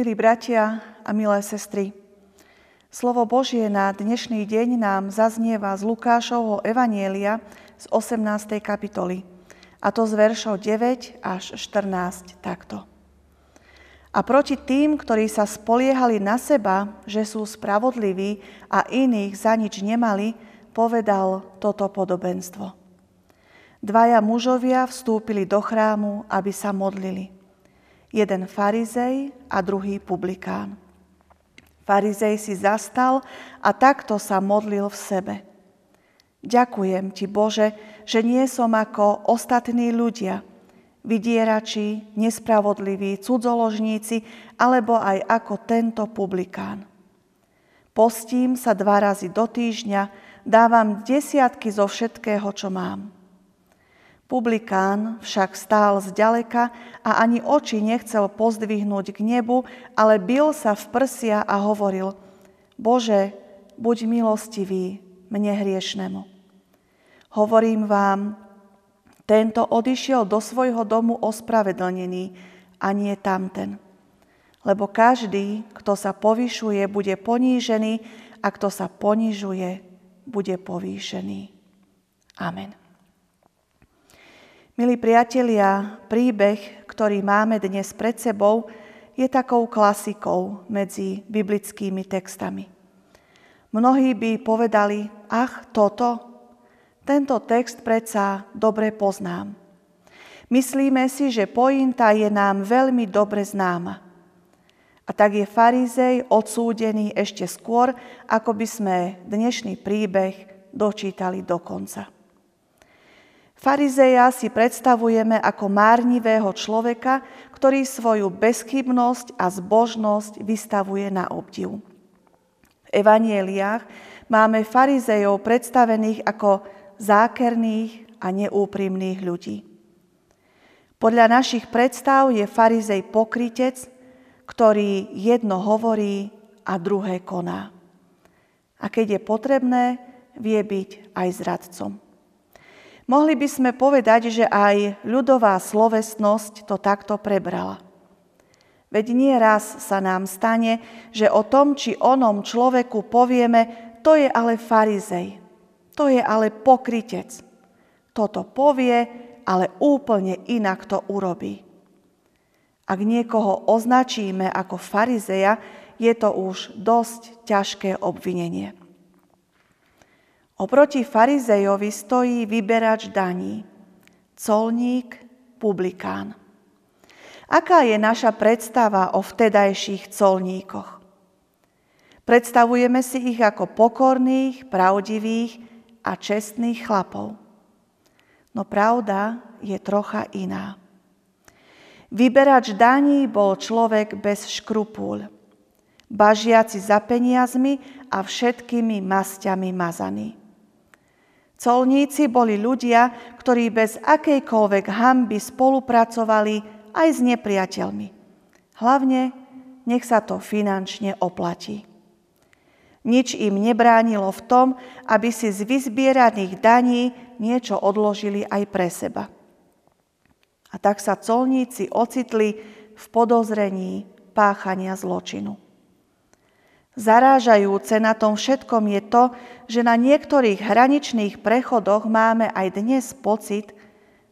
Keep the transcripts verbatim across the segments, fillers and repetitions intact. Milí bratia a milé sestry, slovo Božie na dnešný deň nám zaznieva z Lukášovho evanielia z osemnástej kapitoly, a to z veršov deväť až štrnásť takto. A proti tým, ktorí sa spoliehali na seba, že sú spravodliví a iných za nič nemali, povedal toto podobenstvo. Dvaja mužovia vstúpili do chrámu, aby sa modlili. Jeden farizej a druhý publikán. Farizej si zastal a takto sa modlil v sebe. Ďakujem ti, Bože, že nie som ako ostatní ľudia, vydierači, nespravodliví, cudzoložníci, alebo aj ako tento publikán. Postím sa dva razy do týždňa, dávam desiatky zo všetkého, čo mám. Publikán však stál zďaleka a ani oči nechcel pozdvihnúť k nebu, ale bil sa v prsia a hovoril: Bože, buď milostivý mne hriešnemu. Hovorím vám, tento odišiel do svojho domu ospravedlnený a nie tamten. Lebo každý, kto sa povyšuje, bude ponížený a kto sa ponižuje, bude povýšený. Amen. Milí priatelia, príbeh, ktorý máme dnes pred sebou, je takou klasikou medzi biblickými textami. Mnohí by povedali: ach, toto, tento text predsa dobre poznám. Myslíme si, že pointa je nám veľmi dobre známa. A tak je farizej odsúdený ešte skôr, ako by sme dnešný príbeh dočítali do konca. Farizeja si predstavujeme ako márnivého človeka, ktorý svoju bezchybnosť a zbožnosť vystavuje na obdiv. V evanjeliách máme farizejov predstavených ako zákerných a neúprimných ľudí. Podľa našich predstav je farizej pokrytec, ktorý jedno hovorí a druhé koná. A keď je potrebné, vie byť aj zradcom. Mohli by sme povedať, že aj ľudová slovesnosť to takto prebrala. Veď nie raz sa nám stane, že o tom či onom človeku povieme: to je ale farizej, to je ale pokrytec. Toto povie, ale úplne inak to urobí. Ak niekoho označíme ako farizeja, je to už dosť ťažké obvinenie. Oproti farizejovi stojí vyberač daní, colník, publikán. Aká je naša predstava o vtedajších colníkoch? Predstavujeme si ich ako pokorných, pravdivých a čestných chlapov. No pravda je trocha iná. Vyberač daní bol človek bez škrupúľ, bažiaci za peniazmi a všetkými masťami mazaný. Colníci boli ľudia, ktorí bez akejkoľvek hanby spolupracovali aj s nepriateľmi. Hlavne, nech sa to finančne oplatí. Nič im nebránilo v tom, aby si z vyzbieraných daní niečo odložili aj pre seba. A tak sa colníci ocitli v podozrení páchania zločinu. Zarážajúce na tom všetkom je to, že na niektorých hraničných prechodoch máme aj dnes pocit,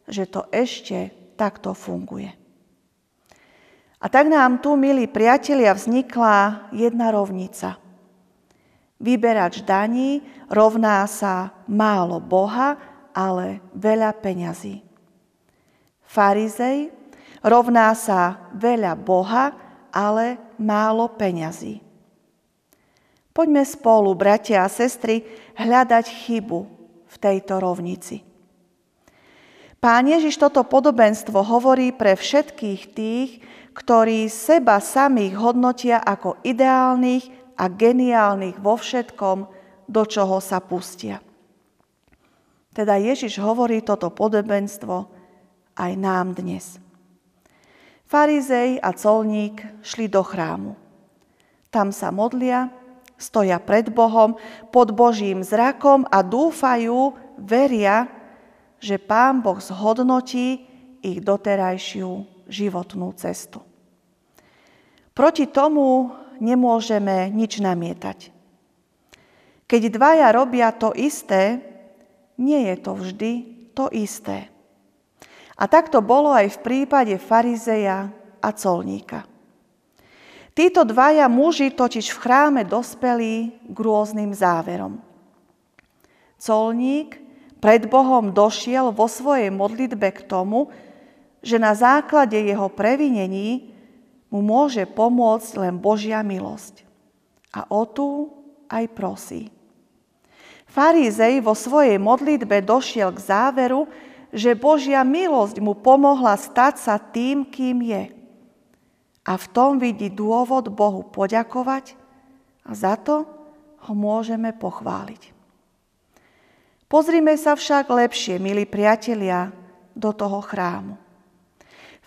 že to ešte takto funguje. A tak nám tu, milí priatelia, vznikla jedna rovnica. Vyberač daní rovná sa málo Boha, ale veľa peňazí. Farizej rovná sa veľa Boha, ale málo peňazí. Poďme spolu, bratia a sestry, hľadať chybu v tejto rovnici. Pán Ježiš toto podobenstvo hovorí pre všetkých tých, ktorí seba samých hodnotia ako ideálnych a geniálnych vo všetkom, do čoho sa pustia. Teda Ježiš hovorí toto podobenstvo aj nám dnes. Farizej a colník šli do chrámu. Tam sa modlia, stoja pred Bohom, pod Božím zrakom a dúfajú, veria, že Pán Boh zhodnotí ich doterajšiu životnú cestu. Proti tomu nemôžeme nič namietať. Keď dvaja robia to isté, nie je to vždy to isté. A tak to bolo aj v prípade farizeja a colníka. Títo dvaja muži totiž v chráme dospeli k rôznym záverom. Colník pred Bohom došiel vo svojej modlitbe k tomu, že na základe jeho previnení mu môže pomôcť len Božia milosť. A o tú aj prosí. Farizej vo svojej modlitbe došiel k záveru, že Božia milosť mu pomohla stať sa tým, kým je. A v tom vidí dôvod Bohu poďakovať a za to ho môžeme pochváliť. Pozrime sa však lepšie, milí priatelia, do toho chrámu.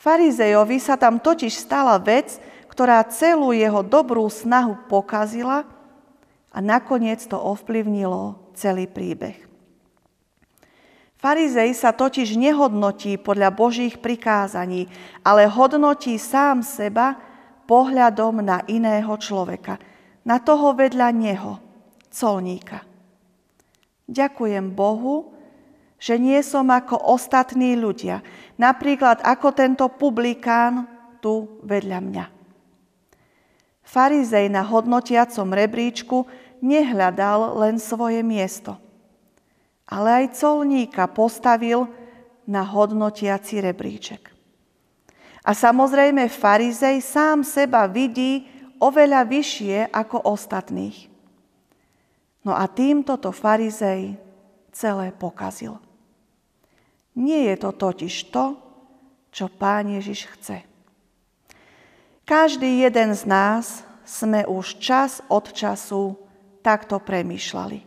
Farizejovi sa tam totiž stala vec, ktorá celú jeho dobrú snahu pokazila a nakoniec to ovplyvnilo celý príbeh. Farizej sa totiž nehodnotí podľa Božích prikázaní, ale hodnotí sám seba pohľadom na iného človeka, na toho vedľa neho, colníka. Ďakujem Bohu, že nie som ako ostatní ľudia, napríklad ako tento publikán tu vedľa mňa. Farizej na hodnotiacom rebríčku nehľadal len svoje miesto, ale aj colníka postavil na hodnotiaci rebríček. A samozrejme farizej sám seba vidí oveľa vyššie ako ostatných. No a týmto to farizej celé pokazil. Nie je to totiž to, čo Pán Ježiš chce. Každý jeden z nás sme už čas od času takto premýšľali.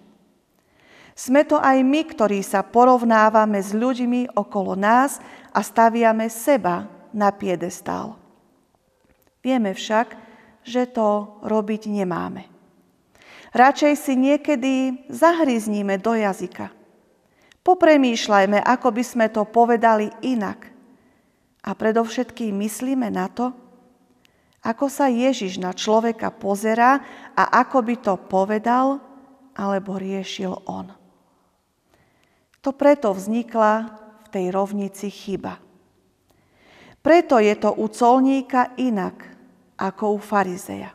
Sme to aj my, ktorí sa porovnávame s ľuďmi okolo nás a staviame seba na piedestál. Vieme však, že to robiť nemáme. Radšej si niekedy zahryzníme do jazyka. Popremýšľajme, ako by sme to povedali inak. A predovšetkým myslíme na to, ako sa Ježiš na človeka pozerá a ako by to povedal alebo riešil on. To preto vznikla v tej rovnici chyba. Preto je to u colníka inak ako u farizeja.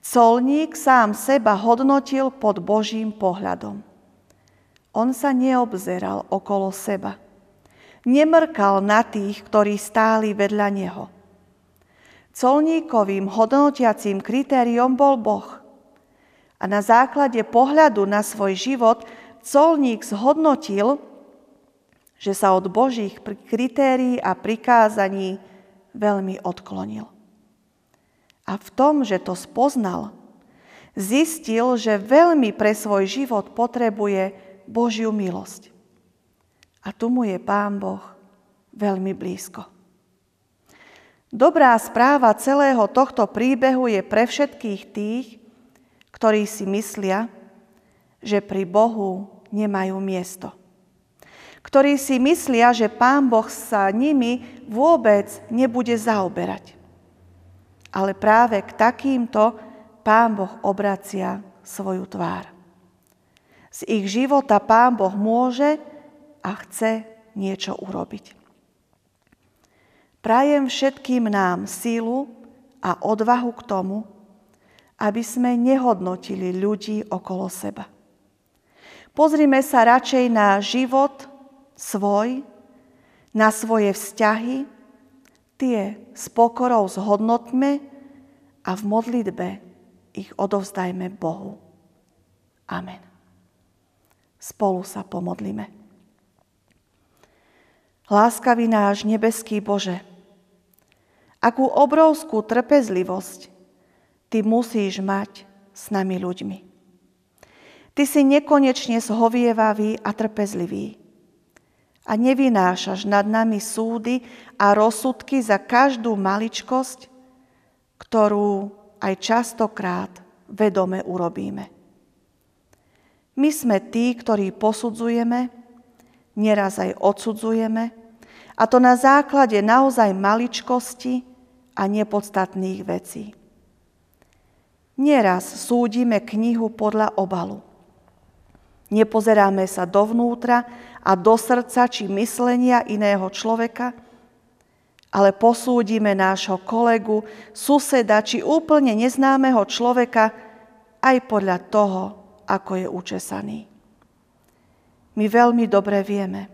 Colník sám seba hodnotil pod Božím pohľadom. On sa neobzeral okolo seba. Nemrkal na tých, ktorí stáli vedľa neho. Colníkovým hodnotiacím kritériom bol Boh. A na základe pohľadu na svoj život colník zhodnotil, že sa od Božích kritérií a prikázaní veľmi odklonil. A v tom, že to spoznal, zistil, že veľmi pre svoj život potrebuje Božiu milosť. A tu mu je Pán Boh veľmi blízko. Dobrá správa celého tohto príbehu je pre všetkých tých, ktorí si myslia, že pri Bohu nemajú miesto. Ktorí si myslia, že Pán Boh sa nimi vôbec nebude zaoberať. Ale práve k takýmto Pán Boh obracia svoju tvár. Z ich života Pán Boh môže a chce niečo urobiť. Prajem všetkým nám sílu a odvahu k tomu, aby sme nehodnotili ľudí okolo seba. Pozrime sa radšej na život svoj, na svoje vzťahy, tie s pokorou zhodnotme a v modlitbe ich odovzdajme Bohu. Amen. Spolu sa pomodlíme. Láskavý náš nebeský Bože, akú obrovskú trpezlivosť Ty musíš mať s nami ľuďmi. Ty si nekonečne zhovievavý a trpezlivý a nevynášaš nad nami súdy a rozsudky za každú maličkosť, ktorú aj častokrát vedome urobíme. My sme tí, ktorí posudzujeme, neraz aj odsudzujeme, a to na základe naozaj maličkosti a nepodstatných vecí. Neraz súdime knihu podľa obalu. Nepozeráme sa dovnútra a do srdca či myslenia iného človeka, ale posúdime nášho kolegu, suseda či úplne neznámeho človeka aj podľa toho, ako je učesaný. My veľmi dobre vieme,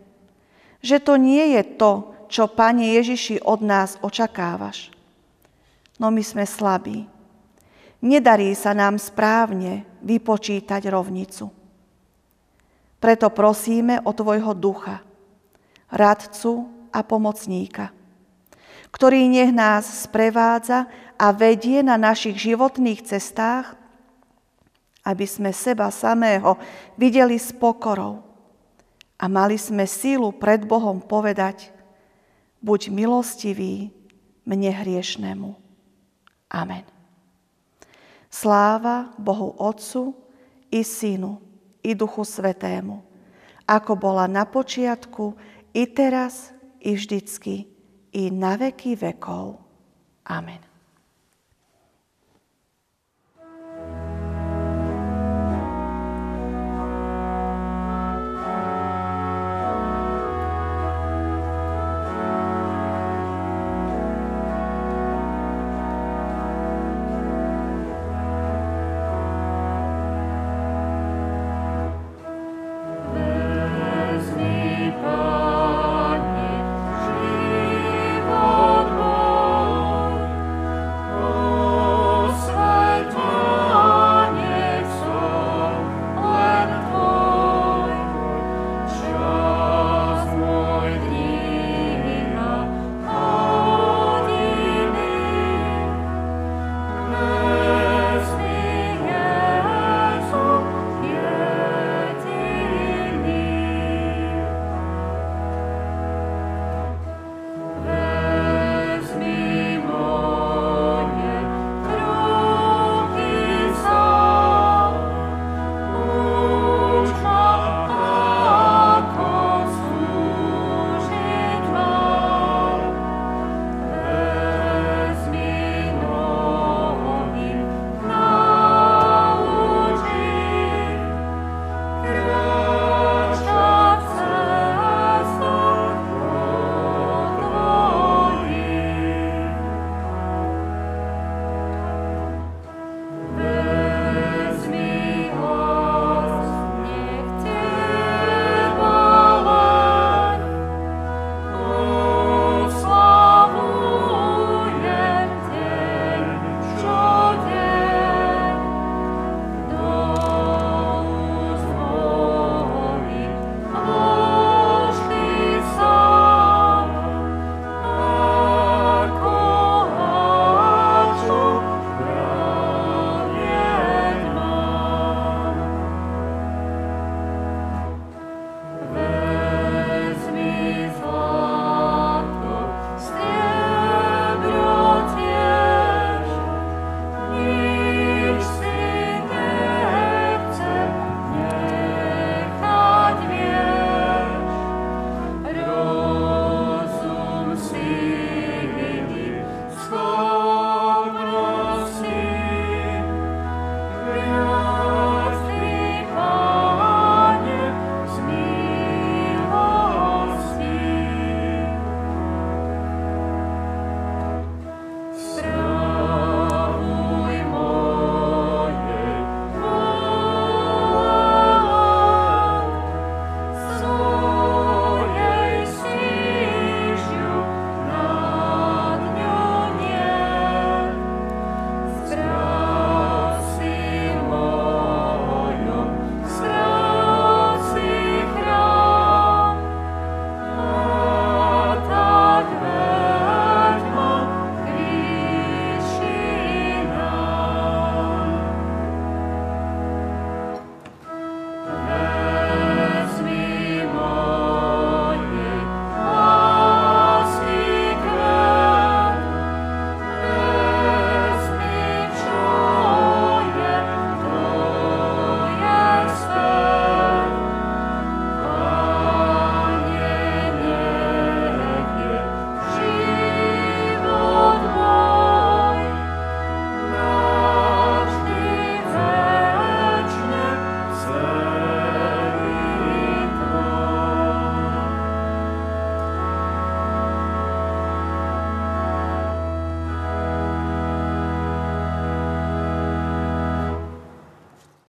že to nie je to, čo, Pane Ježiši, od nás očakávaš. No my sme slabí. Nedarí sa nám správne vypočítať rovnicu. Preto prosíme o Tvojho ducha, radcu a pomocníka, ktorý nech nás sprevádza a vedie na našich životných cestách, aby sme seba samého videli s pokorou a mali sme sílu pred Bohom povedať: buď milostivý mne hriešnemu. Amen. Sláva Bohu Otcu i Synu i Duchu Svetému, ako bola na počiatku, i teraz, i vždycky, i na veky vekov. Amen.